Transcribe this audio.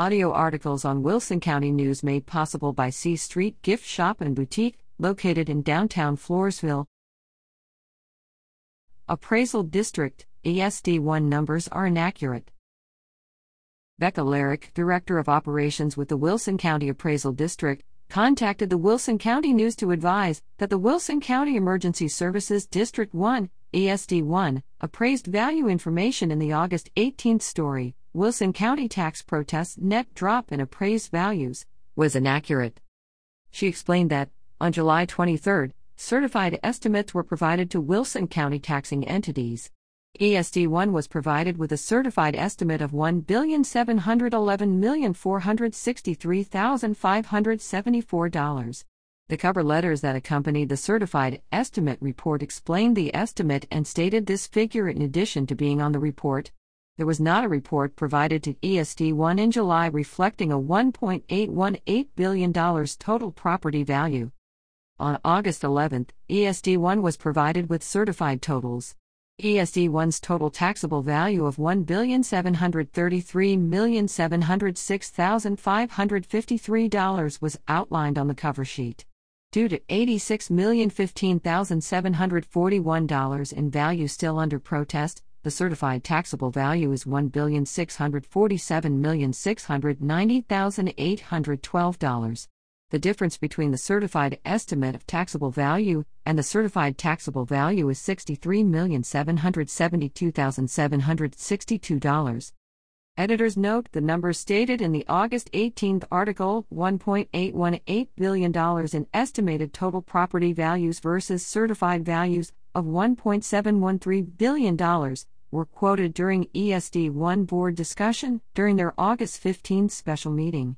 Audio articles on Wilson County News made possible by C Street Gift Shop and Boutique, located in downtown Floresville. Appraisal District, ESD 1 numbers are inaccurate. Becca Larrick, Director of Operations with the Wilson County Appraisal District, contacted the Wilson County News to advise that the Wilson County Emergency Services District 1, ESD 1, appraised value information in the August 18th story, Wilson County Tax Protest Net Drop in Appraised Values, was inaccurate. She explained that, on July 23, certified estimates were provided to Wilson County taxing entities. ESD 1 was provided with a certified estimate of $1,711,463,574. The cover letters that accompanied the certified estimate report explained the estimate and stated this figure in addition to being on the report. There was not a report provided to ESD 1 in July reflecting a $1.818 billion total property value. On August 11, ESD 1 was provided with certified totals. ESD 1's total taxable value of $1,733,706,553 was outlined on the cover sheet. Due to $86,015,741 in value still under protest, the certified taxable value is $1,647,690,812. The difference between the certified estimate of taxable value and the certified taxable value is $63,772,762. Editor's note: the numbers stated in the August 18th article, $1.818 billion in estimated total property values versus certified values of $1.713 billion, were quoted during ESD 1 board discussion during their August 15 special meeting.